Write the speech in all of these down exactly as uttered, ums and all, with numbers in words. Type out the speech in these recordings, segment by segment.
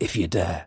If you dare.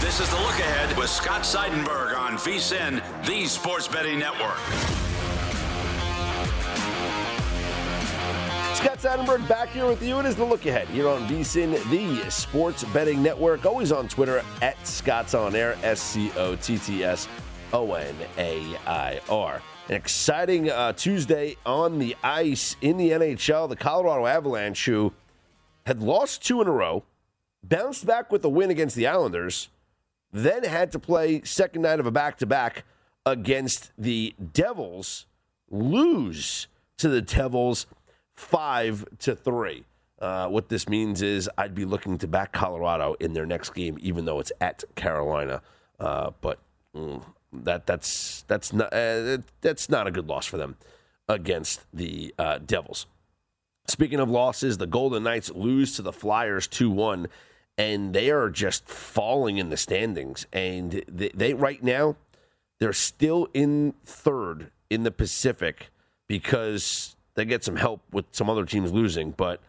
This is The Look Ahead with Scott Seidenberg on VSiN, the Sports Betting Network. Scott Seidenberg back here with you. It is The Look Ahead here on VSiN, the Sports Betting Network. Always on Twitter at ScottsOnAir, S C O T T S O N A I R. An exciting uh, Tuesday on the ice in the N H L. The Colorado Avalanche, who had lost two in a row, bounced back with a win against the Islanders, then had to play second night of a back-to-back against the Devils, lose to the Devils five to three. Uh, what this means is I'd be looking to back Colorado in their next game, even though it's at Carolina. Uh, but mm, that that's that's not uh, that's not a good loss for them against the uh, Devils. Speaking of losses, the Golden Knights lose to the Flyers two one. And they are just falling in the standings. And they, they right now, they're still in third in the Pacific because they get some help with some other teams losing. But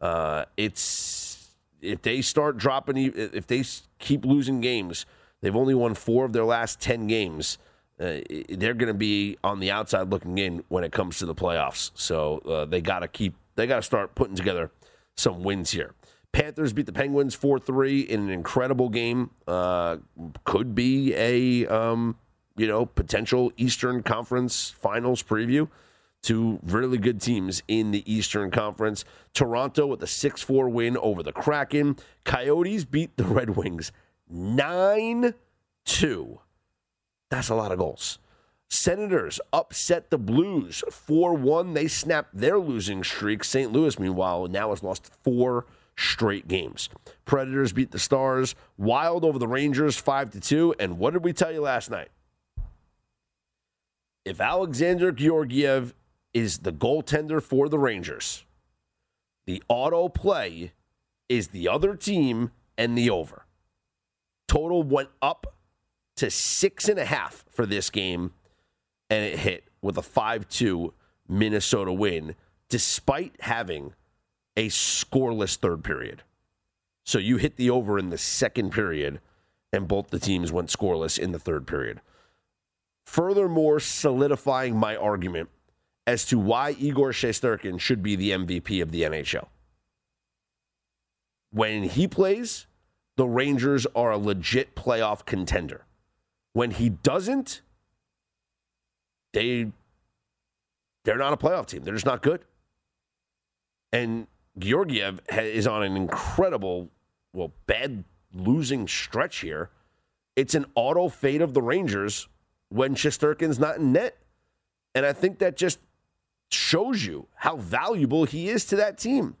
uh, it's if they start dropping, if they keep losing games, they've only won four of their last ten games. Uh, they're going to be on the outside looking in when it comes to the playoffs. So uh, they got to keep, they got to start putting together some wins here. Panthers beat the Penguins four three in an incredible game. Uh, could be a, um, you know, potential Eastern Conference Finals preview. Two really good teams in the Eastern Conference. Toronto with a six four win over the Kraken. Coyotes beat the Red Wings nine two. That's a lot of goals. Senators upset the Blues four one. They snapped their losing streak. Saint Louis, meanwhile, now has lost four straight games. Predators beat the Stars. Wild over the Rangers five to two. And what did we tell you last night? If Alexander Georgiev is the goaltender for the Rangers, the auto play is the other team and the over. Total went up to six and a half for this game, and it hit with a five two Minnesota win, despite having a scoreless third period. So you hit the over in the second period, and both the teams went scoreless in the third period. Furthermore, solidifying my argument as to why Igor Shesterkin should be the M V P of the N H L. When he plays, the Rangers are a legit playoff contender. When he doesn't, they, they're not a playoff team. They're just not good. And Georgiev ha- is on an incredible, well, bad losing stretch here. It's an auto fade of the Rangers when Shesterkin's not in net. And I think that just shows you how valuable he is to that team.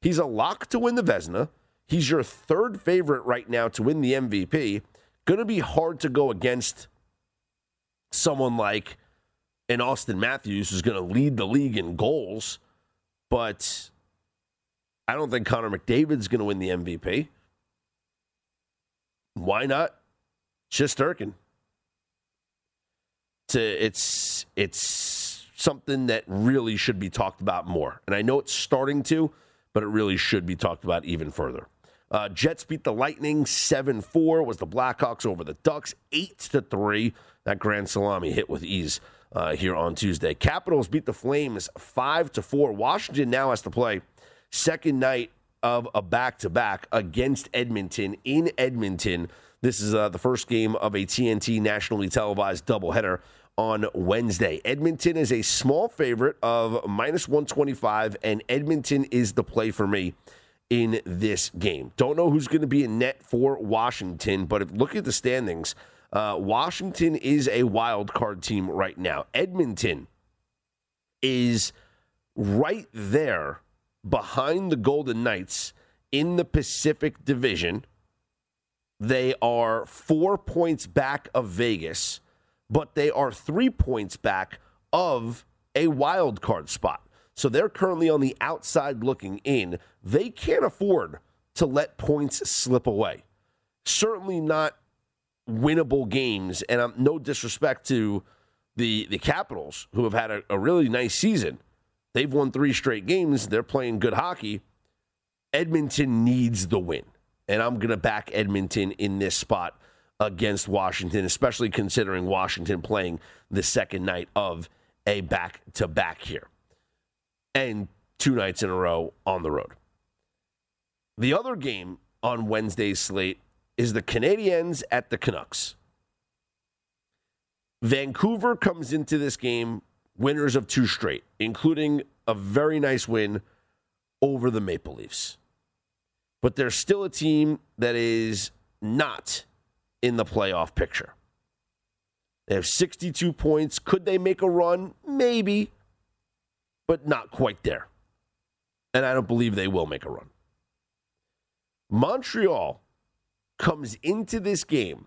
He's a lock to win the Vezina. He's your third favorite right now to win the M V P. Going to be hard to go against someone like an Austin Matthews who's going to lead the league in goals. But I don't think Connor McDavid's going to win the M V P. Why not? Shesterkin. It's, a, it's, it's something that really should be talked about more. And I know it's starting to, but it really should be talked about even further. Uh, Jets beat the Lightning. seven four was the Blackhawks over the Ducks. eight to three. That Grand Salami hit with ease uh, here on Tuesday. Capitals beat the Flames five to four. Washington now has to play second night of a back-to-back against Edmonton in Edmonton. This is uh, the first game of a T N T nationally televised doubleheader on Wednesday. Edmonton is a small favorite of minus one twenty-five, and Edmonton is the play for me in this game. Don't know who's going to be in net for Washington, but if, look at the standings. Uh, Washington is a wild card team right now. Edmonton is right there behind the Golden Knights in the Pacific Division. They are four points back of Vegas, but they are three points back of a wild card spot. So they're currently on the outside looking in. They can't afford to let points slip away. Certainly not winnable games, and I'm, no disrespect to the, the Capitals, who have had a, a really nice season. They've won three straight games. They're playing good hockey. Edmonton needs the win, and I'm going to back Edmonton in this spot against Washington, especially considering Washington playing the second night of a back-to-back here and two nights in a row on the road. The other game on Wednesday's slate is the Canadiens at the Canucks. Vancouver comes into this game winners of two straight, including a very nice win over the Maple Leafs. But they're still a team that is not in the playoff picture. They have sixty-two points. Could they make a run? Maybe, but not quite there. And I don't believe they will make a run. Montreal comes into this game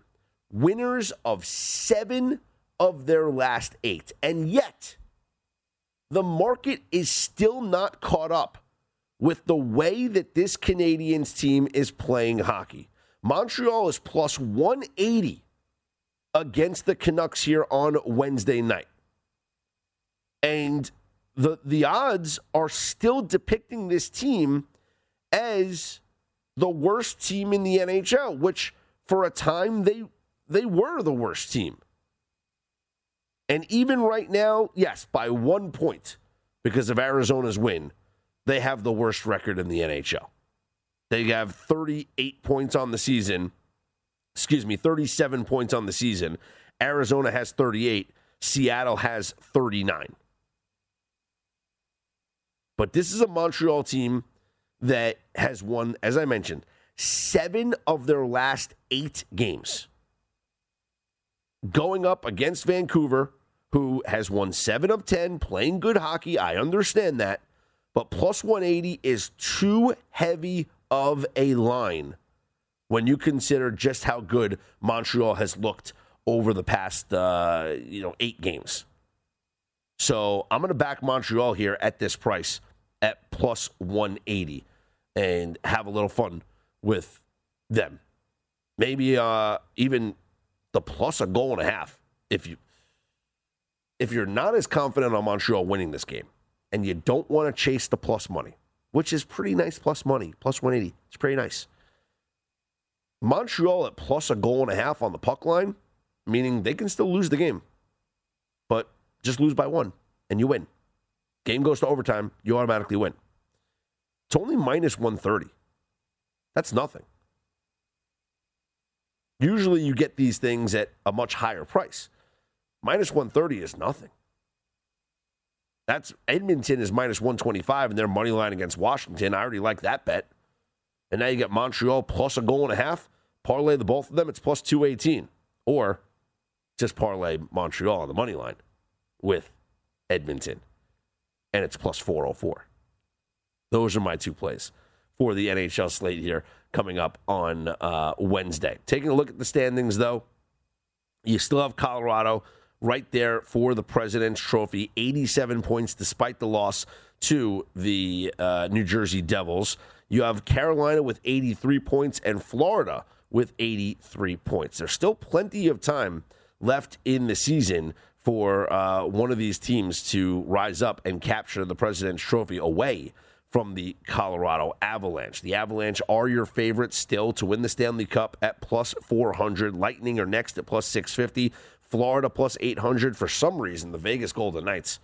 winners of seven of their last eight. And yet, the market is still not caught up with the way that this Canadiens team is playing hockey. Montreal is plus one eighty against the Canucks here on Wednesday night. And the, the odds are still depicting this team as the worst team in the N H L, which for a time they they were the worst team. And even right now, yes, by one point, because of Arizona's win, they have the worst record in the N H L. They have thirty-eight points on the season. Excuse me, thirty-seven points on the season. Arizona has thirty-eight. Seattle has thirty-nine. But this is a Montreal team that has won, as I mentioned, seven of their last eight games. Going up against Vancouver, who has won seven of ten, playing good hockey. I understand that. But plus one eighty is too heavy of a line when you consider just how good Montreal has looked over the past uh, you know, eight games. So I'm going to back Montreal here at this price at plus one eighty and have a little fun with them. Maybe uh, even the plus a goal and a half if you if you're not as confident on Montreal winning this game. And you don't want to chase the plus money, which is pretty nice plus money, plus one eighty. It's pretty nice. Montreal at plus a goal and a half on the puck line, meaning they can still lose the game, but just lose by one, and you win. Game goes to overtime, you automatically win. It's only minus one thirty. That's nothing. Usually you get these things at a much higher price. Minus one thirty is nothing. That's Edmonton is minus one twenty-five, and their money line against Washington. I already like that bet. And now you got Montreal plus a goal and a half. Parlay the both of them, it's plus two eighteen. Or just parlay Montreal on the money line with Edmonton, and it's plus four oh four. Those are my two plays for the N H L slate here coming up on uh, Wednesday. Taking a look at the standings, though, you still have Colorado right there for the President's Trophy, eighty-seven points despite the loss to the uh, New Jersey Devils. You have Carolina with eighty-three points and Florida with eighty-three points. There's still plenty of time left in the season for uh, one of these teams to rise up and capture the President's Trophy away from the Colorado Avalanche. The Avalanche are your favorites still to win the Stanley Cup at plus four hundred. Lightning are next at plus six fifty. Florida plus eight hundred. For some reason, the Vegas Golden Knights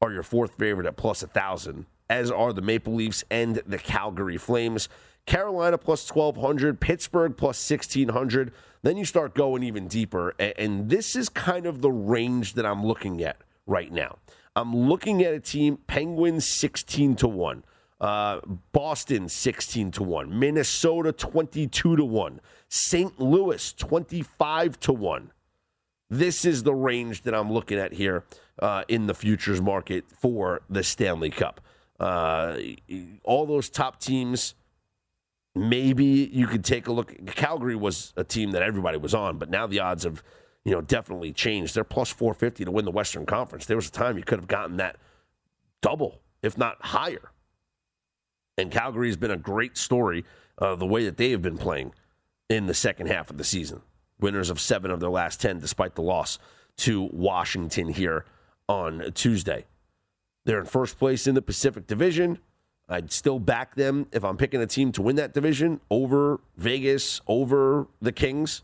are your fourth favorite at plus one thousand, as are the Maple Leafs and the Calgary Flames. Carolina plus twelve hundred. Pittsburgh plus sixteen hundred. Then you start going even deeper, and this is kind of the range that I'm looking at right now. I'm looking at a team, Penguins sixteen to one. Uh, Boston sixteen to one, Minnesota twenty-two to one, Saint Louis twenty-five to one. This is the range that I'm looking at here uh, in the futures market for the Stanley Cup. Uh, all those top teams, maybe you could take a look. Calgary was a team that everybody was on, but now the odds have, you know, definitely changed. They're plus four fifty to win the Western Conference. There was a time you could have gotten that double, if not higher. And Calgary has been a great story of uh, the way that they have been playing in the second half of the season. Winners of seven of their last ten, despite the loss to Washington here on Tuesday. They're in first place in the Pacific Division. I'd still back them if I'm picking a team to win that division over Vegas, over the Kings,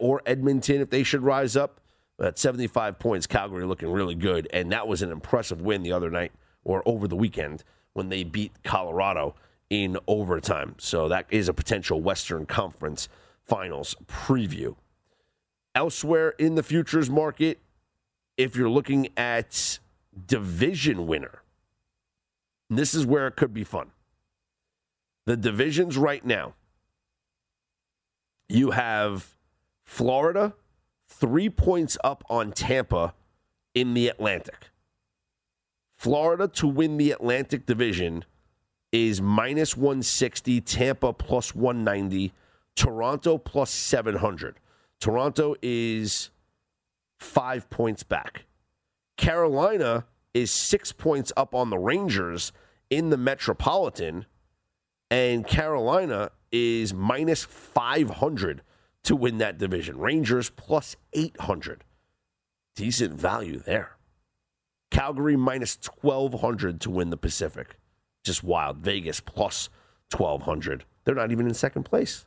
or Edmonton if they should rise up. At seventy-five points, Calgary looking really good. And that was an impressive win the other night, or over the weekend, when they beat Colorado in overtime. So that is a potential Western Conference Finals preview. Elsewhere in the futures market, if you're looking at division winner, this is where it could be fun. The divisions right now, you have Florida three points up on Tampa in the Atlantic. Florida to win the Atlantic Division is minus one sixty, Tampa plus one ninety, Toronto plus seven hundred. Toronto is five points back. Carolina is six points up on the Rangers in the Metropolitan, and Carolina is minus five hundred to win that division. Rangers plus eight hundred. Decent value there. Calgary minus twelve hundred to win the Pacific. Just wild. Vegas plus twelve hundred. They're not even in second place.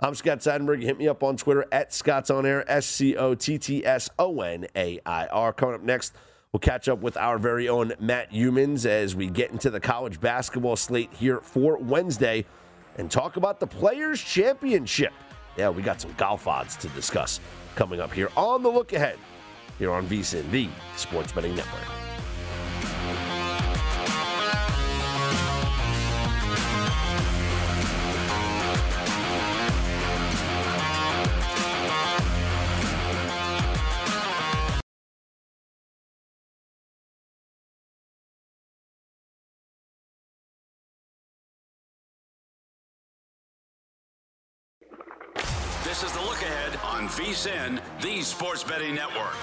I'm Scott Seidenberg. Hit me up on Twitter at ScottsOnAir, S C O T T S O N A I R. Coming up next, we'll catch up with our very own Matt Youmans as we get into the college basketball slate here for Wednesday and talk about the Players' Championship. Yeah, we got some golf odds to discuss coming up here on The Look Ahead, here on VSiN, the Sports Betting Network. This is The Look Ahead on VSiN, the Sports Betting Network.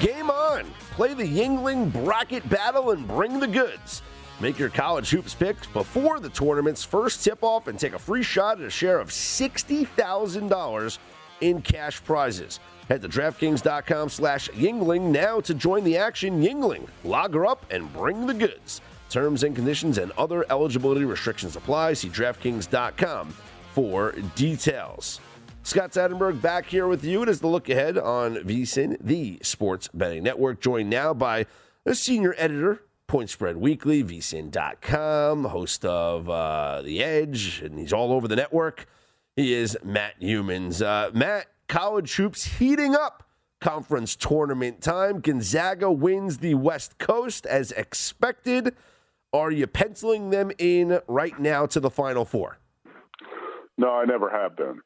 Game on! Play the Yingling bracket battle and bring the goods. Make your college hoops picks before the tournament's first tip-off and take a free shot at a share of sixty thousand dollars in cash prizes. Head to DraftKings.com slash Yingling now to join the action. Yingling, log her up and bring the goods. Terms and conditions and other eligibility restrictions apply. See DraftKings dot com for details. Scott Seidenberg back here with you. It is The Look Ahead on VSiN, the Sports Betting Network. Joined now by the senior editor, Point Spread Weekly, V S I N dot com, host of uh, The Edge, and he's all over the network. He is Matt Youmans. Uh, Matt, college hoops heating up Conference tournament time. Gonzaga wins the West Coast as expected. Are you penciling them in right now to the Final Four? No, I never have been.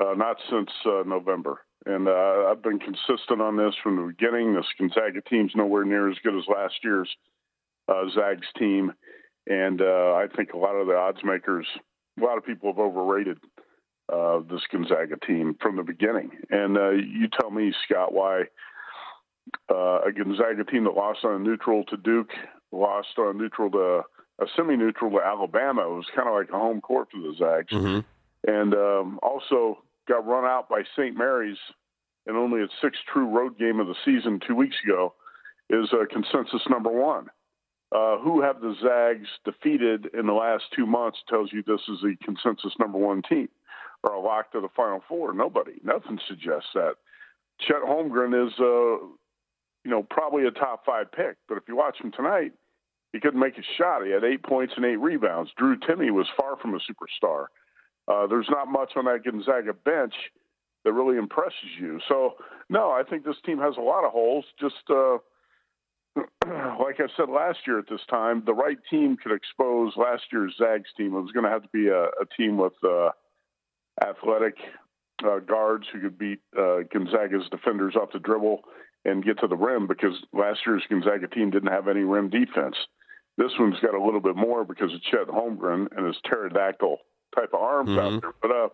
Uh, not since uh, November. And uh, I've been consistent on this from the beginning. This Gonzaga team's nowhere near as good as last year's uh, Zags team. And uh, I think a lot of the odds makers, a lot of people have overrated Uh, this Gonzaga team from the beginning. And uh, you tell me, Scott, why uh, a Gonzaga team that lost on a neutral to Duke, lost on a neutral to a semi-neutral to Alabama, it was kind of like a home court for the Zags. Mm-hmm. And um, also got run out by Saint Mary's in only its sixth true road game of the season two weeks ago is uh, consensus number one. Uh, who have the Zags defeated in the last two months tells you this is the consensus number one team or a lock to the Final Four. Nobody. Nothing suggests that. Chet Holmgren is, uh, you know, probably a top five pick. But if you watch him tonight, he couldn't make a shot. He had eight points and eight rebounds. Drew Timme was far from a superstar. Uh, there's not much on that Gonzaga bench that really impresses you. So, no, I think this team has a lot of holes. Just uh, like I said last year at this time, the right team could expose last year's Zags team. It was going to have to be a, a team with uh, – athletic uh, guards who could beat uh, Gonzaga's defenders off the dribble and get to the rim, because last year's Gonzaga team didn't have any rim defense. This one's got a little bit more because of Chet Holmgren and his pterodactyl type of arms mm-hmm. out there. But uh,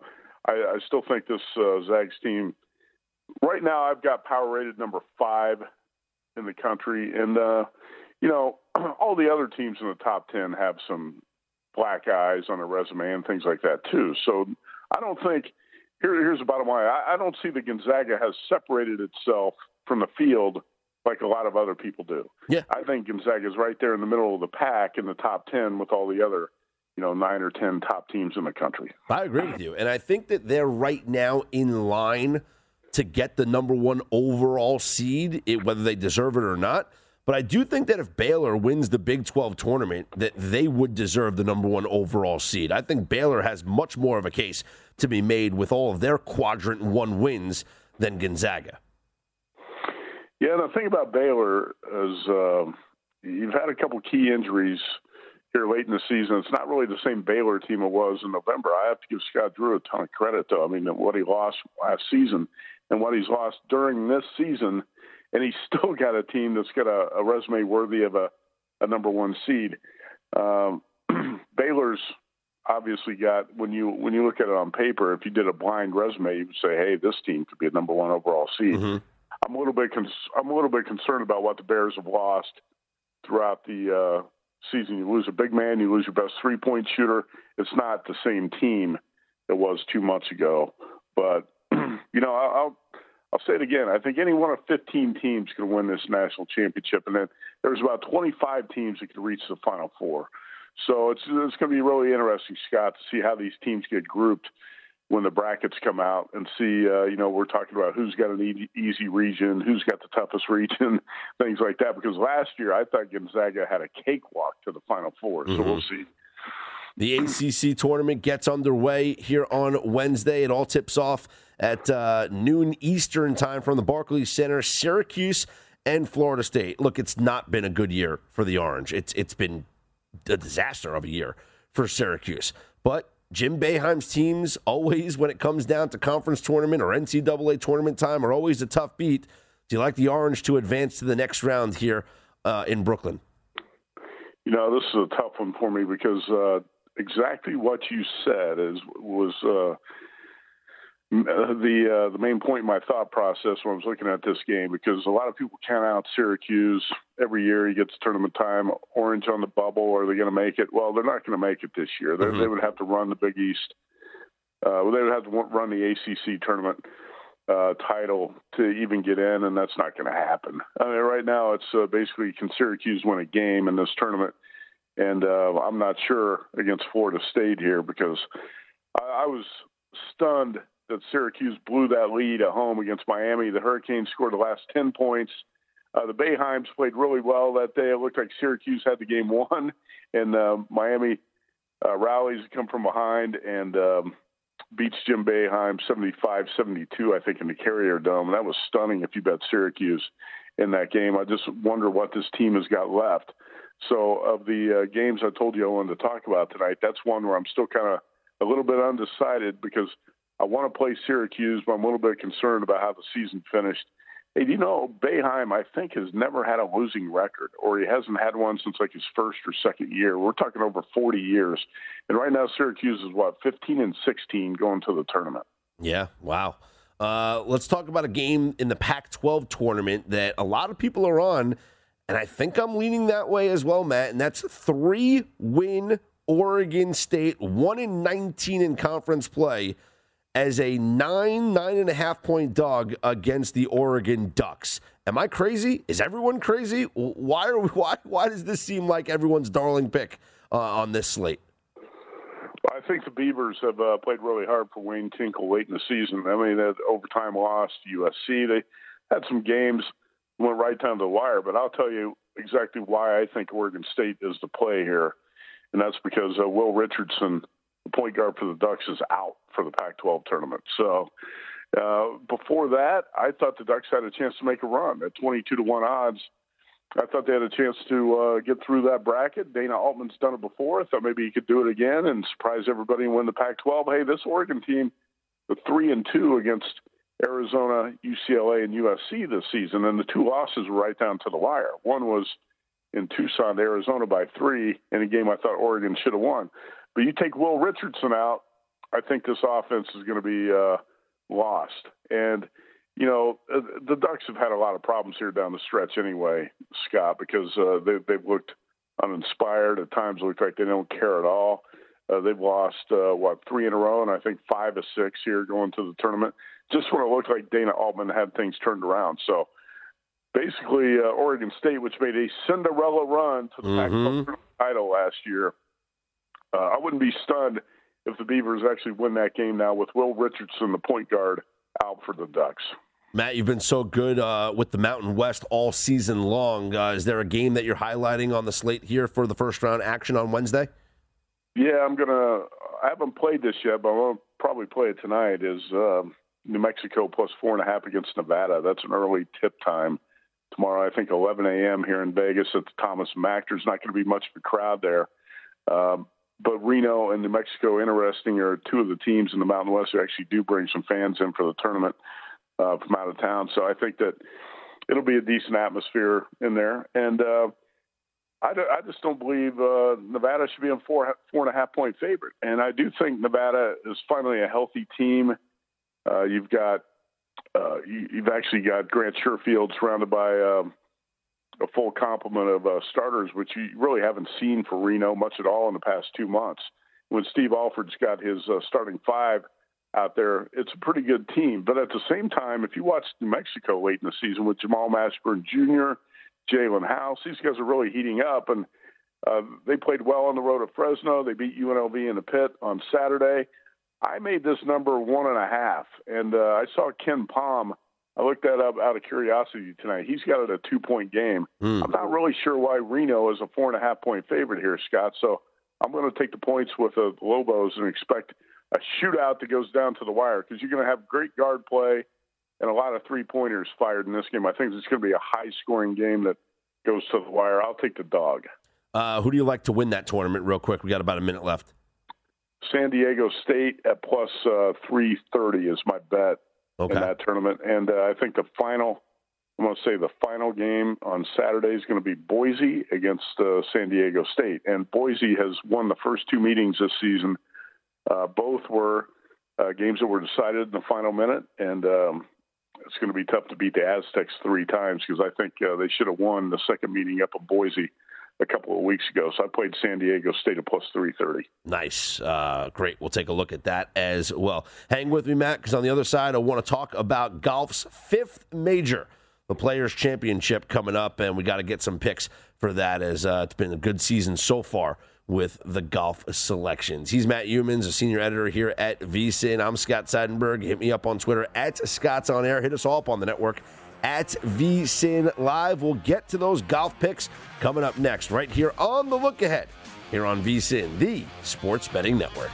I, I still think this uh, Zags team, right now I've got power rated number five in the country. And, uh, you know, all the other teams in the top ten have some black eyes on their resume and things like that too. So I don't think here, – here's the bottom line. I, I don't see that Gonzaga has separated itself from the field like a lot of other people do. Yeah. I think Gonzaga is right there in the middle of the pack in the top ten with all the other, you know, nine or ten top teams in the country. I agree with you, and I think that they're right now in line to get the number one overall seed, whether they deserve it or not. But I do think that if Baylor wins the Big twelve tournament, that they would deserve the number one overall seed. I think Baylor has much more of a case to be made with all of their quadrant one wins than Gonzaga. Yeah, the thing about Baylor is uh, you've had a couple key injuries here late in the season. It's not really the same Baylor team it was in November. I have to give Scott Drew a ton of credit, though. I mean, what he lost last season and what he's lost during this season, and he's still got a team that's got a, a resume worthy of a, a number one seed. Um, Baylor's obviously got, when you when you look at it on paper, if you did a blind resume, you would say, hey, this team could be a number one overall seed. Mm-hmm. I'm a little bit cons- I'm a little bit concerned about what the Bears have lost throughout the uh, season. You lose a big man, you lose your best three point shooter. It's not the same team it was two months ago. But you know, I, I'll. I'll say it again. I think any one of fifteen teams can win this national championship, and then there's about twenty-five teams that could reach the Final Four. So it's it's going to be really interesting, Scott, to see how these teams get grouped when the brackets come out, and see. Uh, you know, we're talking about who's got an easy, easy region, who's got the toughest region, things like that. Because last year, I thought Gonzaga had a cakewalk to the Final Four. Mm-hmm. So we'll see. The A C C tournament gets underway here on Wednesday. It all tips off at uh, noon Eastern time from the Barclays Center, Syracuse and Florida State. Look, it's not been a good year for the Orange. It's It's been a disaster of a year for Syracuse. But Jim Boeheim's teams always, when it comes down to conference tournament or N C double A tournament time, are always a tough beat. Do you like the Orange to advance to the next round here uh, in Brooklyn? You know, this is a tough one for me because uh, – exactly what you said is was uh, the uh, the main point in my thought process when I was looking at this game, because a lot of people count out Syracuse every year. You get to tournament time, Orange on the bubble. Are they going to make it? Well, they're not going to make it this year. Mm-hmm. They would have to run the Big East. Uh, well, they would have to run the A C C tournament uh, title to even get in, and that's not going to happen. I mean, right now it's uh, basically can Syracuse win a game in this tournament? And uh, I'm not sure against Florida State here, because I, I was stunned that Syracuse blew that lead at home against Miami. The Hurricanes scored the last ten points. Uh, the Boeheims played really well that day. It looked like Syracuse had the game won, and uh, Miami uh, rallies come from behind, and um, beats Jim Boeheim seventy-five seventy-two, I think, in the Carrier Dome. That was stunning if you bet Syracuse in that game. I just wonder what this team has got left. So of the uh, games I told you I wanted to talk about tonight, that's one where I'm still kind of a little bit undecided because I want to play Syracuse, but I'm a little bit concerned about how the season finished. Hey, you know, Boeheim, I think, has never had a losing record, or he hasn't had one since like his first or second year. We're talking over forty years. And right now, Syracuse is, what, fifteen and sixteen going to the tournament. Yeah, wow. Uh, let's talk about a game in the Pac twelve tournament that a lot of people are on, and I think I'm leaning that way as well, Matt, and that's three-win Oregon State, one and nineteen in conference play, as a nine, nine and a half point dog against the Oregon Ducks. Am I crazy? Is everyone crazy? Why are we, why why does this seem like everyone's darling pick uh, on this slate? Well, I think the Beavers have uh, played really hard for Wayne Tinkle late in the season. I mean, that overtime loss to U S C. They had some games went right down to the wire. But I'll tell you exactly why I think Oregon State is the play here, and that's because uh, Will Richardson, the point guard for the Ducks, is out for the Pac twelve tournament. So uh, before that, I thought the Ducks had a chance to make a run at twenty-two to one odds. I thought they had a chance to uh, get through that bracket. Dana Altman's done it before. I thought maybe he could do it again and surprise everybody and win the Pac twelve. Hey, this Oregon team, the three and two against Arizona, U C L A, and U S C this season, and the two losses were right down to the wire. One was in Tucson to Arizona by three in a game I thought Oregon should have won. But you take Will Richardson out, I think this offense is going to be uh, lost. And, you know, the Ducks have had a lot of problems here down the stretch anyway, Scott, because uh, they, they've looked uninspired. At times looked like they don't care at all. Uh, they've lost, uh, what, three in a row, and I think five or six here going to the tournament. Just when it looked like Dana Altman had things turned around. So, basically, uh, Oregon State, which made a Cinderella run to the mm-hmm. Pac twelve title last year, Uh, I wouldn't be stunned if the Beavers actually win that game now with Will Richardson, the point guard, out for the Ducks. Matt, you've been so good uh, with the Mountain West all season long. Uh, is there a game that you're highlighting on the slate here for the first round action on Wednesday? Yeah, I'm going to – I haven't played this yet, but I'll probably play it tonight, is uh, New Mexico plus four and a half against Nevada. That's an early tip time. Tomorrow, I think, eleven a.m. here in Vegas at the Thomas Mack. There's not going to be much of a crowd there. Um, But Reno and New Mexico, interesting, are two of the teams in the Mountain West who actually do bring some fans in for the tournament uh, from out of town. So I think that it'll be a decent atmosphere in there. And uh, I, do, I just don't believe uh, Nevada should be a four, four and a half point favorite. And I do think Nevada is finally a healthy team. Uh, you've got uh, you, you've actually got Grant Sherfield surrounded by um, a full complement of uh, starters, which you really haven't seen for Reno much at all in the past two months. When Steve Alford's got his uh, starting five out there, it's a pretty good team. But at the same time, if you watch New Mexico late in the season with Jamal Mashburn Junior, Jalen House, these guys are really heating up. And uh, they played well on the road at Fresno. They beat U N L V in the Pit on Saturday. I made this number one and a half, and uh, I saw Ken Palm. I looked that up out of curiosity tonight. He's got it a two-point game. Mm. I'm not really sure why Reno is a four and a half point favorite here, Scott. So I'm going to take the points with the Lobos and expect a shootout that goes down to the wire because you're going to have great guard play and a lot of three-pointers fired in this game. I think it's going to be a high-scoring game that goes to the wire. I'll take the dog. Uh, who do you like to win that tournament real quick? We got about a minute left. San Diego State at plus uh, three thirty is my bet. Okay. In that tournament. And uh, I think the final, I'm going to say the final game on Saturday is going to be Boise against uh, San Diego State. And Boise has won the first two meetings this season. Uh, both were uh, games that were decided in the final minute. And um, it's going to be tough to beat the Aztecs three times because I think uh, they should have won the second meeting up at Boise a couple of weeks ago. So I played San Diego State at plus three thirty. Nice. Uh, great. We'll take a look at that as well. Hang with me, Matt, because on the other side, I want to talk about golf's fifth major, the Players' Championship, coming up, and we got to get some picks for that as uh, it's been a good season so far with the golf selections. He's Matt Humans, a senior editor here at VSiN. I'm Scott Seidenberg. Hit me up on Twitter at ScottsOnAir. Hit us all up on the network at VSiN Live. We'll get to those golf picks coming up next right here on The Look Ahead here on VSiN, the Sports Betting Network.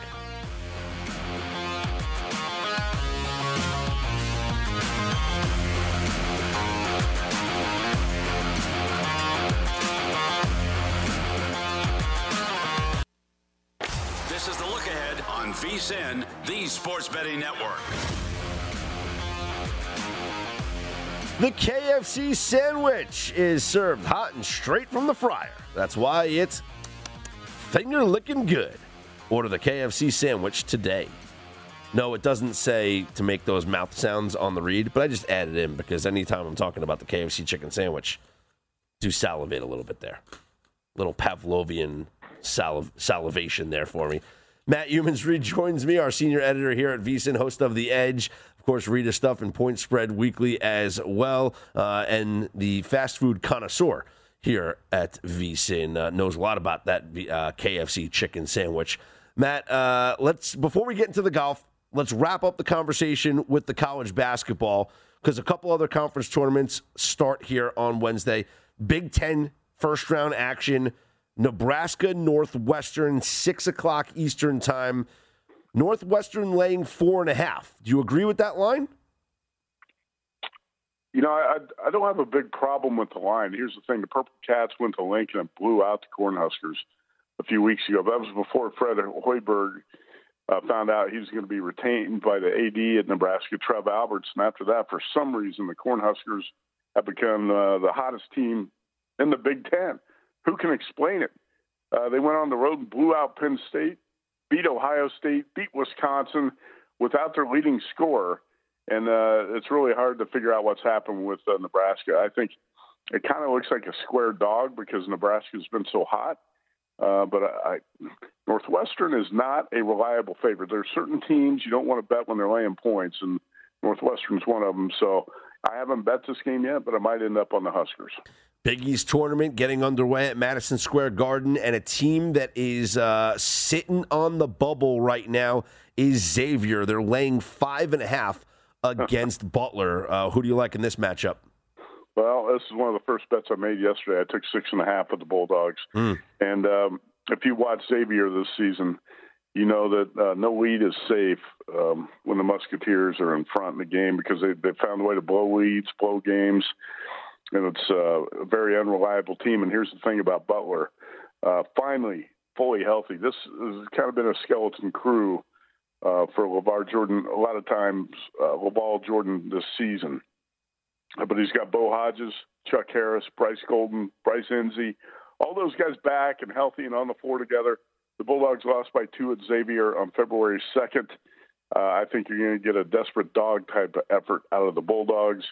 VSiN, the sports betting network. The K F C sandwich is served hot and straight from the fryer. That's why it's finger-licking good. Order the K F C sandwich today. No, it doesn't say to make those mouth sounds on the read, but I just added in because anytime I'm talking about the K F C chicken sandwich, do salivate a little bit there. Little Pavlovian saliv- salivation there for me. Matt Humans rejoins me, our senior editor here at VSiN, host of The Edge. Of course, read his stuff in Point Spread Weekly as well. Uh, and the fast food connoisseur here at VSiN uh, knows a lot about that uh, K F C chicken sandwich. Matt, uh, let's before we get into the golf, let's wrap up the conversation with the college basketball because a couple other conference tournaments start here on Wednesday. Big Ten first round action. Nebraska, Northwestern, six o'clock Eastern time. Northwestern laying four and a half. Do you agree with that line? You know, I, I don't have a big problem with the line. Here's the thing. The Purple Cats went to Lincoln and blew out the Cornhuskers a few weeks ago. That was before Fred Hoiberg uh, found out he was going to be retained by the A D at Nebraska, Trev Alberts. And after that, for some reason, the Cornhuskers have become uh, the hottest team in the Big Ten. Who can explain it? Uh, they went on the road and blew out Penn State, beat Ohio State, beat Wisconsin without their leading scorer. And uh, it's really hard to figure out what's happened with uh, Nebraska. I think it kind of looks like a square dog because Nebraska's been so hot. Uh, but I, I, Northwestern is not a reliable favorite. There are certain teams you don't want to bet when they're laying points, and Northwestern's one of them. So I haven't bet this game yet, but I might end up on the Huskers. Big East tournament getting underway at Madison Square Garden, and a team that is uh, sitting on the bubble right now is Xavier. They're laying five and a half against Butler. Uh, who do you like in this matchup? Well, this is one of the first bets I made yesterday. I took six and a half with the Bulldogs. Mm. And um, if you watch Xavier this season, you know that uh, no lead is safe um, when the Musketeers are in front in the game because they, they found a way to blow leads, blow games. And it's a very unreliable team. And here's the thing about Butler. Uh, finally, fully healthy. This has kind of been a skeleton crew uh, for LeVar Jordan a lot of times, uh, LaVar Jordan this season. But he's got Bo Hodges, Chuck Harris, Bryce Golden, Bryce Enzi, all those guys back and healthy and on the floor together. The Bulldogs lost by two at Xavier on February second. Uh, I think you're going to get a desperate dog type of effort out of the Bulldogs.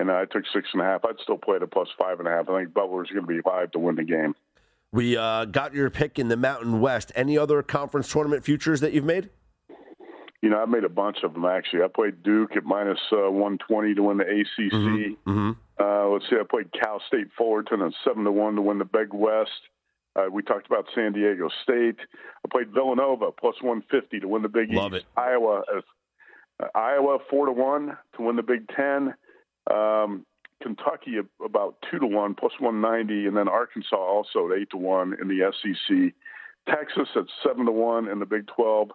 And I took six and a half. I'd still play the plus five and a half. I think Butler's going to be live to win the game. We uh, got your pick in the Mountain West. Any other conference tournament futures that you've made? You know, I've made a bunch of them, actually. I played Duke at minus uh, one twenty to win the A C C. Mm-hmm. Mm-hmm. Uh, let's see, I played Cal State Fullerton at seven to one to win the Big West. Uh, we talked about San Diego State. I played Villanova plus one fifty to win the Big Love East. It. Iowa, uh, Iowa four to one to win the Big Ten. Um, Kentucky about two to one plus one ninety, and then Arkansas also at eight to one in the S E C. Texas at seven to one in the Big Twelve,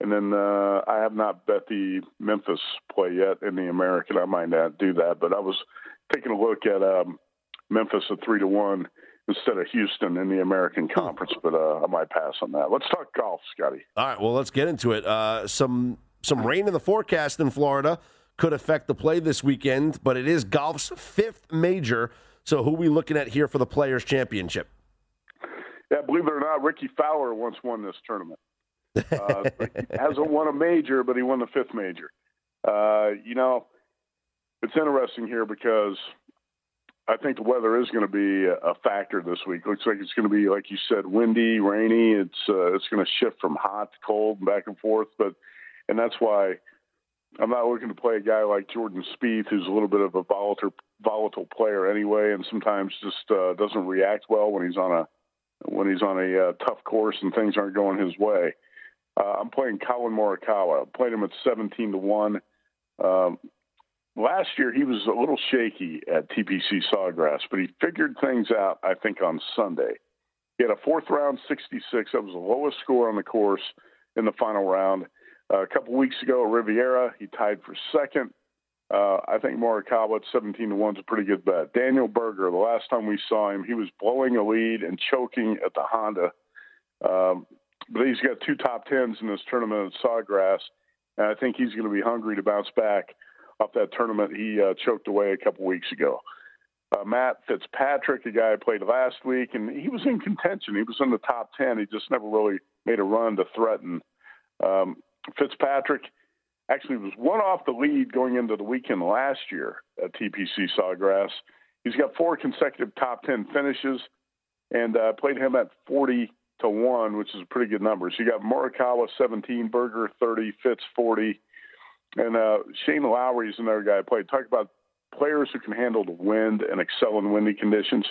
and then uh, I have not bet the Memphis play yet in the American. I might not do that, but I was taking a look at um, Memphis at three to one instead of Houston in the American Conference, but uh, I might pass on that. Let's talk golf, Scotty. All right, well, let's get into it. Uh, some some rain in the forecast in Florida. Could affect the play this weekend, but it is golf's fifth major. So who are we looking at here for the Players' Championship? Yeah, believe it or not, Ricky Fowler once won this tournament. Uh, he hasn't won a major, but he won the fifth major. Uh, you know, it's interesting here because I think the weather is going to be a factor this week. Looks like it's going to be, like you said, windy, rainy. It's uh, it's going to shift from hot to cold and back and forth. But and that's why I'm not looking to play a guy like Jordan Spieth, who's a little bit of a volatile, volatile player anyway, and sometimes just uh, doesn't react well when he's on a when he's on a uh, tough course and things aren't going his way. Uh, I'm playing Colin Morikawa. I played him at seventeen to one. Um, last year he was a little shaky at T P C Sawgrass, but he figured things out. I think on Sunday he had a fourth round sixty-six. That was the lowest score on the course in the final round. Uh, a couple weeks ago, Riviera, he tied for second. Uh, I think Morikawa at seventeen to one is a pretty good bet. Daniel Berger, the last time we saw him, he was blowing a lead and choking at the Honda. Um, But he's got two top tens in this tournament at Sawgrass, and I think he's going to be hungry to bounce back off that tournament he uh, choked away a couple weeks ago. Uh, Matt Fitzpatrick, a guy I played last week, and he was in contention. He was in the top ten. He just never really made a run to threaten. Um, Fitzpatrick actually was one off the lead going into the weekend last year at T P C Sawgrass. He's got four consecutive top ten finishes, and uh, played him at forty to one, which is a pretty good number. So you got Morikawa seventeen, Berger thirty, Fitz forty, and uh, Shane Lowry is another guy I played. Talk about players who can handle the wind and excel in windy conditions.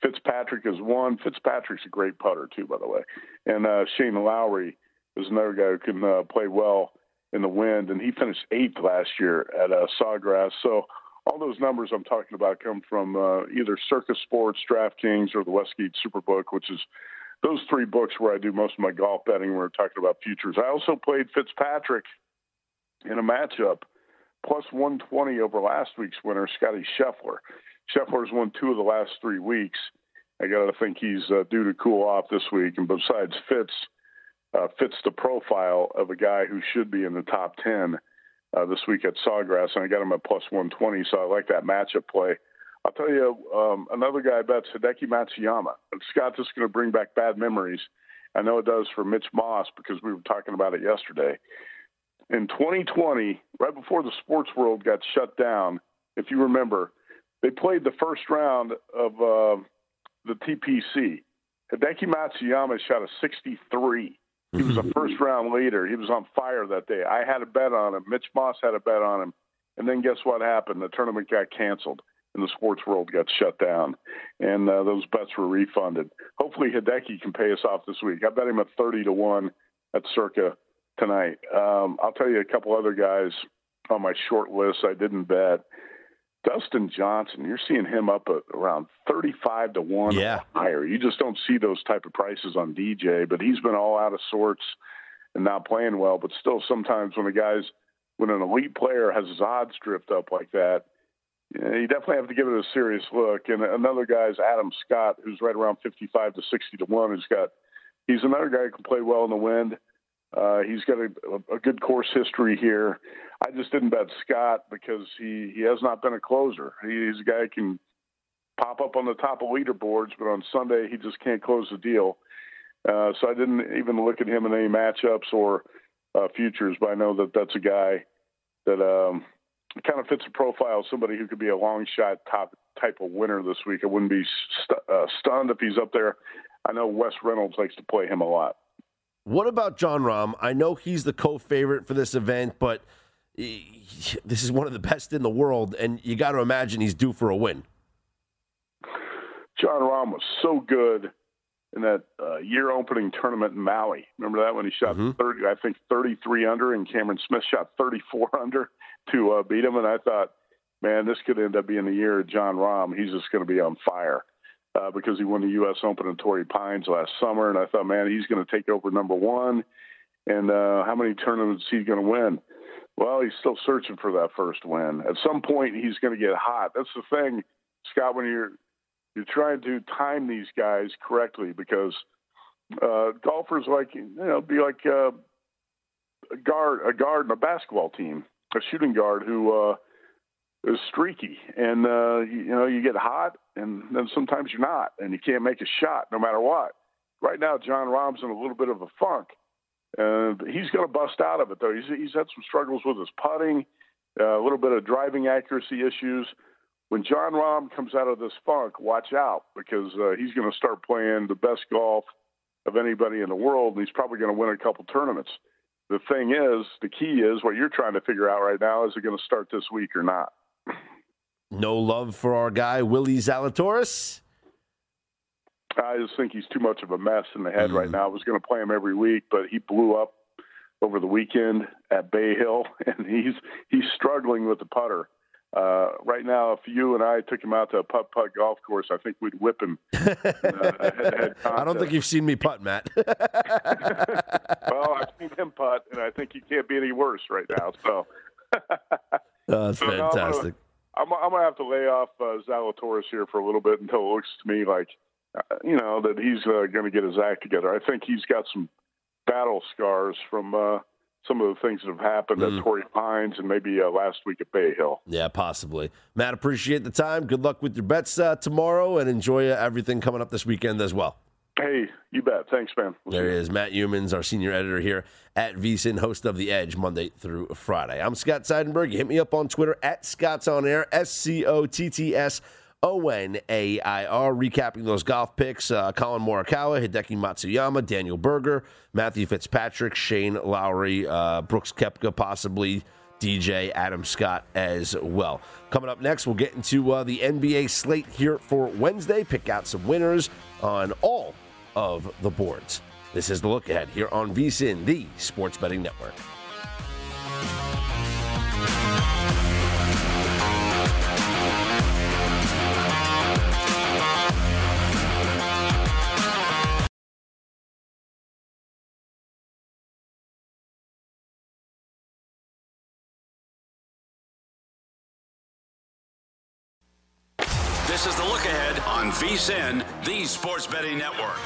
Fitzpatrick is one. Fitzpatrick's a great putter, too, by the way. And uh, Shane Lowry is another guy who can uh, play well in the wind, and he finished eighth last year at uh, Sawgrass. So all those numbers I'm talking about come from uh, either Circus Sports, DraftKings, or the Westgate Superbook, which is those three books where I do most of my golf betting when we're talking about futures. I also played Fitzpatrick in a matchup, plus one twenty over last week's winner, Scotty Scheffler. Scheffler's won two of the last three weeks. I got to think he's uh, due to cool off this week. And besides Fitz, uh, Fitz the profile of a guy who should be in the top ten uh, this week at Sawgrass, and I got him at plus one twenty, so I like that matchup play. I'll tell you, um, another guy bets Hideki Matsuyama. Scott, this is going to bring back bad memories. I know it does for Mitch Moss because we were talking about it yesterday. In twenty twenty, right before the sports world got shut down, if you remember, they played the first round of uh, the T P C. Hideki Matsuyama shot a sixty-three. He was a first-round leader. He was on fire that day. I had a bet on him. Mitch Moss had a bet on him. And then guess what happened? The tournament got canceled, and the sports world got shut down, and uh, those bets were refunded. Hopefully Hideki can pay us off this week. I bet him at thirty to one at Circa tonight. Um, I'll tell you a couple other guys on my short list I didn't bet. Dustin Johnson, you're seeing him up at around thirty-five to one yeah. or higher. You just don't see those type of prices on D J, but he's been all out of sorts and not playing well. But still, sometimes when a guy's, when an elite player has his odds drift up like that, you definitely have to give it a serious look. And another guy is Adam Scott, who's right around fifty-five to sixty to one. Who's got, he's another guy who can play well in the wind. Uh, he's got a, a good course history here. I just didn't bet Scott because he, he has not been a closer. He, he's a guy who can pop up on the top of leaderboards, but on Sunday he just can't close the deal. Uh, so I didn't even look at him in any matchups or uh, futures, but I know that that's a guy that um, – it kind of fits the profile of somebody who could be a long-shot top type of winner this week. I wouldn't be st- uh, stunned if he's up there. I know Wes Reynolds likes to play him a lot. What about Jon Rahm? I know he's the co-favorite for this event, but he, this is one of the best in the world, and you got to imagine he's due for a win. Jon Rahm was so good in that uh, year-opening tournament in Maui. Remember that when he shot mm-hmm. thirty, I think thirty-three under, and Cameron Smith shot thirty-four under to uh, beat him. And I thought, man, this could end up being the year of Jon Rahm. He's just going to be on fire uh, because he won the U S Open in Torrey Pines last summer. And I thought, man, he's going to take over number one. And uh, how many tournaments is he going to win? Well, he's still searching for that first win. At some point, he's going to get hot. That's the thing, Scott, when you're you're trying to time these guys correctly because uh, golfers like, you know, be like uh, a guard, a guard in a basketball team, a shooting guard who uh, is streaky, and uh, you, you know, you get hot, and then sometimes you're not, and you can't make a shot no matter what. Right now, Jon Rahm's in a little bit of a funk. Uh, he's going to bust out of it, though. He's, he's had some struggles with his putting, uh, a little bit of driving accuracy issues. When Jon Rahm comes out of this funk, watch out, because uh, he's going to start playing the best golf of anybody in the world, and he's probably going to win a couple tournaments. The thing is, the key is, what you're trying to figure out right now, is it going to start this week or not? No love for our guy, Willie Zalatoris? I just think he's too much of a mess in the head mm-hmm. right now. I was going to play him every week, but he blew up over the weekend at Bay Hill, and he's he's struggling with the putter. Uh, right now, if you and I took him out to a putt-putt golf course, I think we'd whip him. In, uh, head-to-head I don't think you've seen me putt, Matt. Well, I've seen him putt, and I think you can't be any worse right now. So, oh, that's so fantastic. Now I'm, I'm, I'm going to have to lay off uh, Zalatoris here for a little bit until it looks to me like, uh, you know, that he's uh, going to get his act together. I think he's got some battle scars from uh, some of the things that have happened mm. at Torrey Pines and maybe uh, last week at Bay Hill. Yeah, possibly. Matt, appreciate the time. Good luck with your bets uh, tomorrow, and enjoy uh, everything coming up this weekend as well. Hey, you bet. Thanks, man. We'll there he is, Matt Youmans, our senior editor here at VSiN, host of The Edge, Monday through Friday. I'm Scott Seidenberg. You hit me up on Twitter at ScottsOnAir, S C O T T S O N A I R. Recapping those golf picks, uh, Colin Morikawa, Hideki Matsuyama, Daniel Berger, Matthew Fitzpatrick, Shane Lowry, uh, Brooks Koepka possibly, D J, Adam Scott as well. Coming up next, we'll get into uh, the N B A slate here for Wednesday, pick out some winners on all of the boards. This is The Look Ahead here on VSiN, the Sports Betting Network. This is The Look Ahead on VSiN, the Sports Betting Network.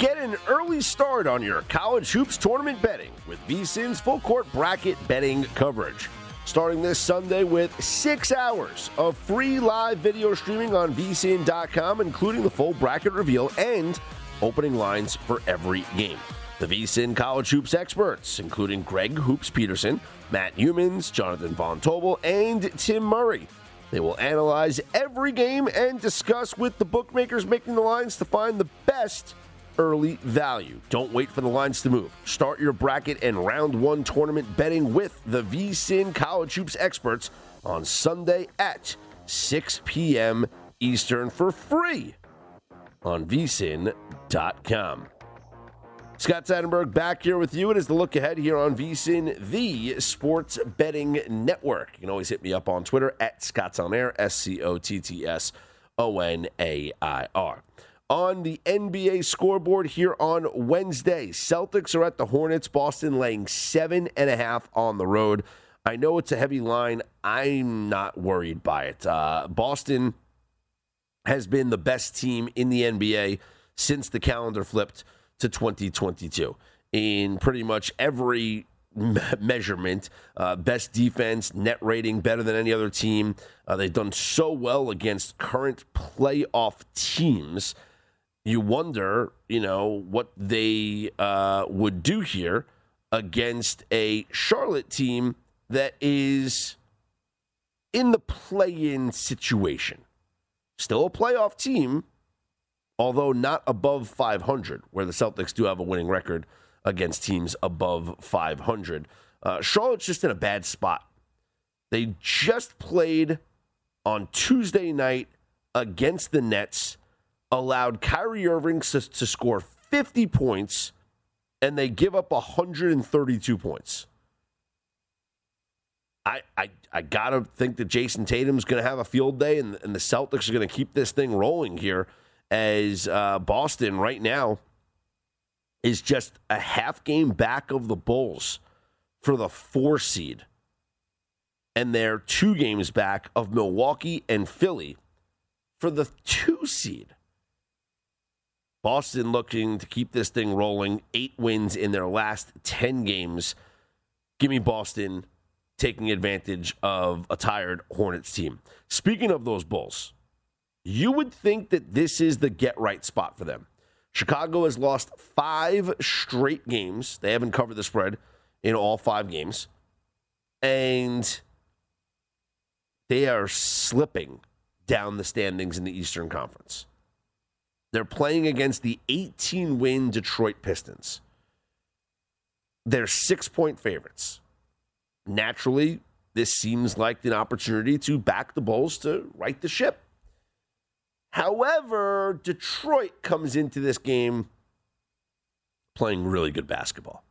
Get an early start on your college hoops tournament betting with VSiN's full court bracket betting coverage. Starting this Sunday with six hours of free live video streaming on V S I N dot com, including the full bracket reveal and opening lines for every game. The VSiN College Hoops experts, including Greg Hoops Peterson, Matt Youmans, Jonathan Von Tobel, and Tim Murray. They will analyze every game and discuss with the bookmakers making the lines to find the best early value. Don't wait for the lines to move. Start your bracket and round one tournament betting with the VSiN College Hoops experts on Sunday at six p.m. Eastern for free on V S I N dot com. Scott Seidenberg back here with you. It is The Look Ahead here on VSiN, the Sports Betting Network. You can always hit me up on Twitter at ScottsOnAir, S C O T T S O N A I R. On the N B A scoreboard here on Wednesday, Celtics are at the Hornets. Boston laying seven and a half on the road. I know it's a heavy line. I'm not worried by it. Uh, Boston has been the best team in the N B A since the calendar flipped to twenty twenty-two in pretty much every me- measurement. Uh, best defense, net rating, better than any other team. Uh, they've done so well against current playoff teams. You wonder, you know, what they uh, would do here against a Charlotte team that is in the play-in situation. Still a playoff team, although not above five hundred, where the Celtics do have a winning record against teams above five hundred. Uh, Charlotte's just in a bad spot. They just played on Tuesday night against the Nets, allowed Kyrie Irving to, to score fifty points, and they give up one hundred thirty-two points. I I, I got to think that Jason Tatum's going to have a field day, and, and the Celtics are going to keep this thing rolling here, as uh, Boston right now is just a half game back of the Bulls for the four seed. And they're two games back of Milwaukee and Philly for the two seed. Boston looking to keep this thing rolling. Eight wins in their last ten games. Give me Boston taking advantage of a tired Hornets team. Speaking of those Bulls, you would think that this is the get-right spot for them. Chicago has lost five straight games. They haven't covered the spread in all five games. And they are slipping down the standings in the Eastern Conference. They're playing against the eighteen-win Detroit Pistons. They're six-point favorites. Naturally, this seems like an opportunity to back the Bulls to right the ship. However, Detroit comes into this game playing really good basketball.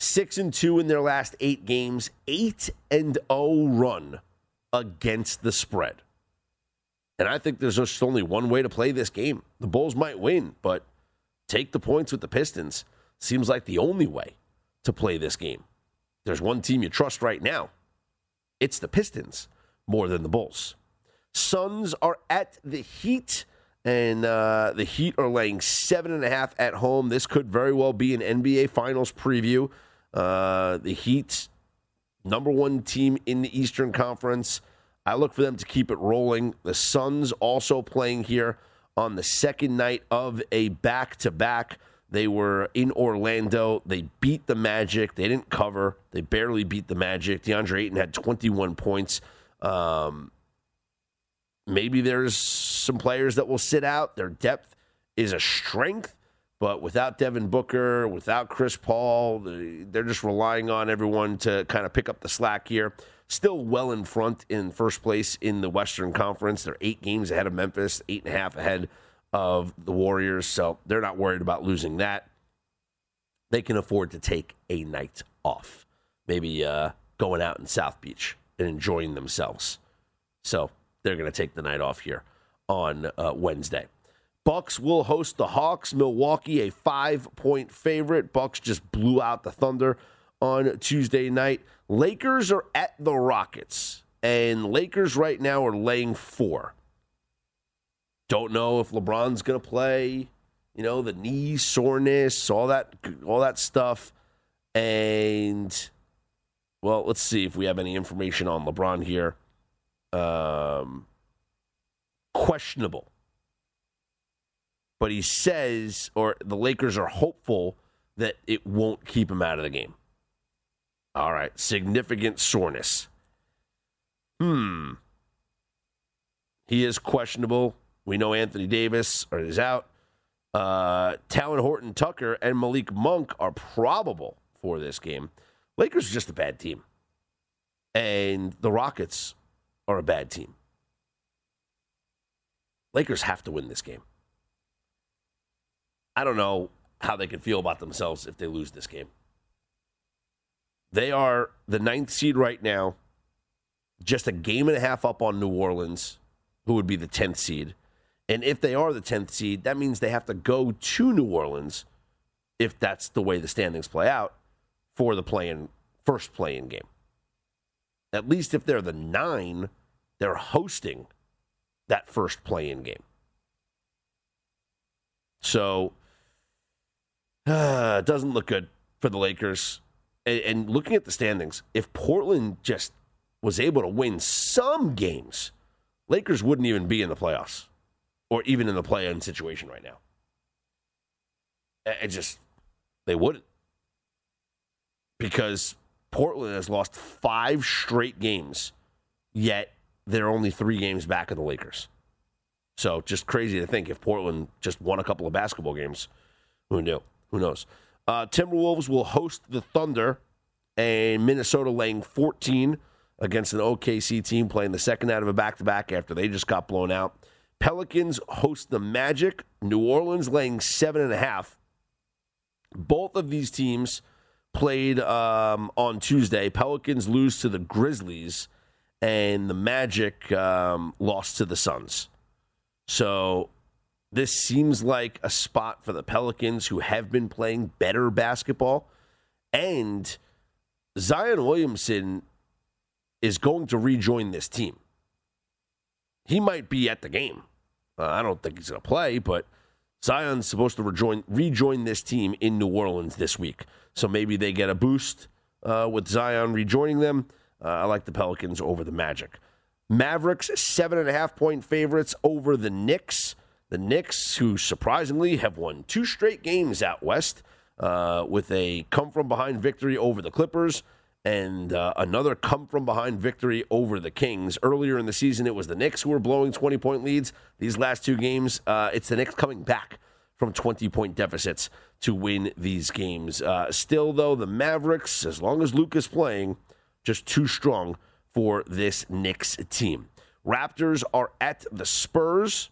Six and two in their last eight games, eight and oh run against the spread. And I think there's just only one way to play this game. The Bulls might win, but take the points with the Pistons seems like the only way to play this game. There's one team you trust right now. It's the Pistons more than the Bulls. Suns are at the Heat. And uh, the Heat are laying seven and a half at home. This could very well be an N B A Finals preview. Uh, the Heat's number one team in the Eastern Conference. I look for them to keep it rolling. The Suns also playing here on the second night of a back-to-back. They were in Orlando. They beat the Magic. They didn't cover. They barely beat the Magic. DeAndre Ayton had twenty-one points. Um, maybe there's some players that will sit out. Their depth is a strength, but without Devin Booker, without Chris Paul, they're just relying on everyone to kind of pick up the slack here. Still well in front in first place in the Western Conference. They're eight games ahead of Memphis, eight and a half ahead of the Warriors, so they're not worried about losing that. They can afford to take a night off. Maybe uh, going out in South Beach and enjoying themselves. So they're going to take the night off here on uh, Wednesday. Bucks will host the Hawks. Milwaukee, a five-point favorite. Bucks just blew out the Thunder on Tuesday night. Lakers are at the Rockets, and Lakers right now are laying four. Don't know if LeBron's going to play, you know, the knee soreness, all that, all that stuff. And, well, let's see if we have any information on LeBron here. Um, questionable. But he says, or the Lakers are hopeful that it won't keep him out of the game. All right, significant soreness. Hmm. He is questionable. We know Anthony Davis is out. Uh, Talon Horton-Tucker and Malik Monk are probable for this game. Lakers are just a bad team. And the Rockets are a bad team. Lakers have to win this game. I don't know how they can feel about themselves if they lose this game. They are the ninth seed right now, just a game and a half up on New Orleans, who would be the tenth seed. And if they are the tenth seed, that means they have to go to New Orleans, if that's the way the standings play out, for the play-in, first play-in game. At least if they're the nine, they're hosting that first play-in game. So, uh, it doesn't look good for the Lakers. And, and looking at the standings, if Portland just was able to win some games, Lakers wouldn't even be in the playoffs. Or even in the play-in situation right now. It just, they wouldn't. Because Portland has lost five straight games, yet they're only three games back of the Lakers. So just crazy to think if Portland just won a couple of basketball games, who knew? Who knows? Uh, Timberwolves will host the Thunder, and Minnesota laying fourteen against an O K C team playing the second out of a back-to-back after they just got blown out. Pelicans host the Magic. New Orleans laying seven and a half. Both of these teams played um, on Tuesday. Pelicans lose to the Grizzlies, and the Magic um, lost to the Suns. So this seems like a spot for the Pelicans, who have been playing better basketball. And Zion Williamson is going to rejoin this team. He might be at the game. Uh, I don't think he's going to play, but Zion's supposed to rejoin rejoin this team in New Orleans this week. So maybe they get a boost uh, with Zion rejoining them. Uh, I like the Pelicans over the Magic. Mavericks, seven and a half point favorites over the Knicks. The Knicks, who surprisingly have won two straight games out west uh, with a come-from-behind victory over the Clippers. And uh, another come-from-behind victory over the Kings. Earlier in the season, it was the Knicks who were blowing twenty-point leads. These last two games, uh, it's the Knicks coming back from twenty-point deficits to win these games. Uh, still, though, the Mavericks, as long as Luke is playing, just too strong for this Knicks team. Raptors are at the Spurs.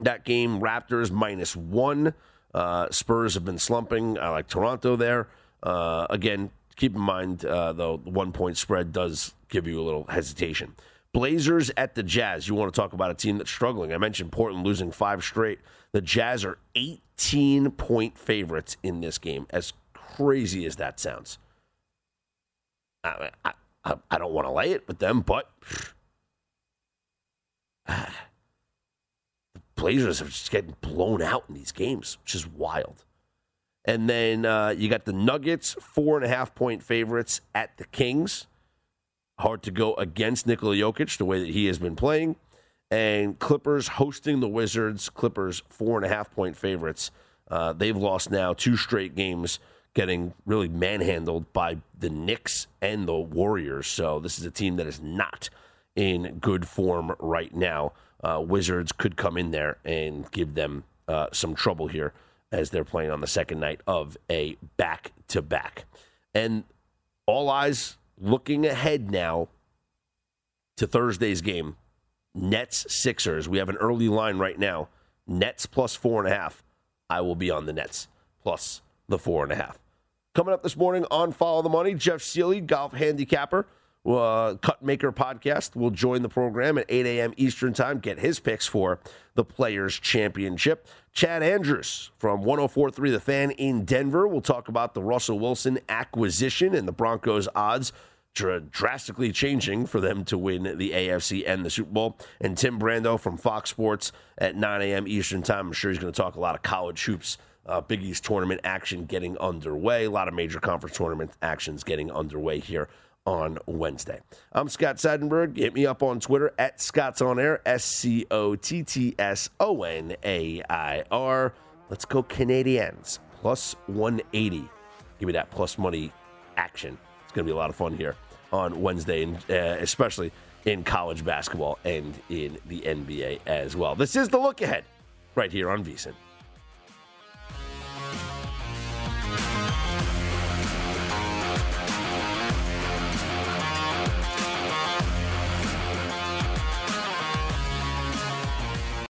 That game, Raptors minus one. Uh, Spurs have been slumping. I like Toronto there. Uh, again, keep in mind, uh, though, the one-point spread does give you a little hesitation. Blazers at the Jazz. You want to talk about a team that's struggling. I mentioned Portland losing five straight. The Jazz are eighteen-point favorites in this game, as crazy as that sounds. I, I, I don't want to lay it with them, but the Blazers are just getting blown out in these games, which is wild. And then uh, you got the Nuggets, four and a half point favorites at the Kings. Hard to go against Nikola Jokic the way that he has been playing. And Clippers hosting the Wizards. Clippers, four and a half point favorites. Uh, they've lost now two straight games, getting really manhandled by the Knicks and the Warriors. So this is a team that is not in good form right now. Uh, Wizards could come in there and give them uh, some trouble here as they're playing on the second night of a back-to-back. And all eyes looking ahead now to Thursday's game, Nets-Sixers. We have an early line right now. Nets plus four and a half. I will be on the Nets plus the four and a half. Coming up this morning on Follow the Money, Jeff Seeley, golf handicapper, Uh, Cutmaker podcast will join the program at eight a.m. Eastern time. Get his picks for the Players' Championship. Chad Andrews from one oh four point three The Fan in Denver will talk about the Russell Wilson acquisition and the Broncos' odds dr- drastically changing for them to win the A F C and the Super Bowl. And Tim Brando from Fox Sports at nine a.m. Eastern time. I'm sure he's going to talk a lot of college hoops. Uh, Big East tournament action getting underway. A lot of major conference tournament actions getting underway here on Wednesday. I'm Scott Seidenberg. Hit me up on Twitter at ScottsOnAir, S C O T T S O N A I R. Let's go Canadiens, plus one eighty. Give me that plus money action. It's going to be a lot of fun here on Wednesday, and uh, especially in college basketball and in the N B A as well. This is the look ahead right here on VSiN.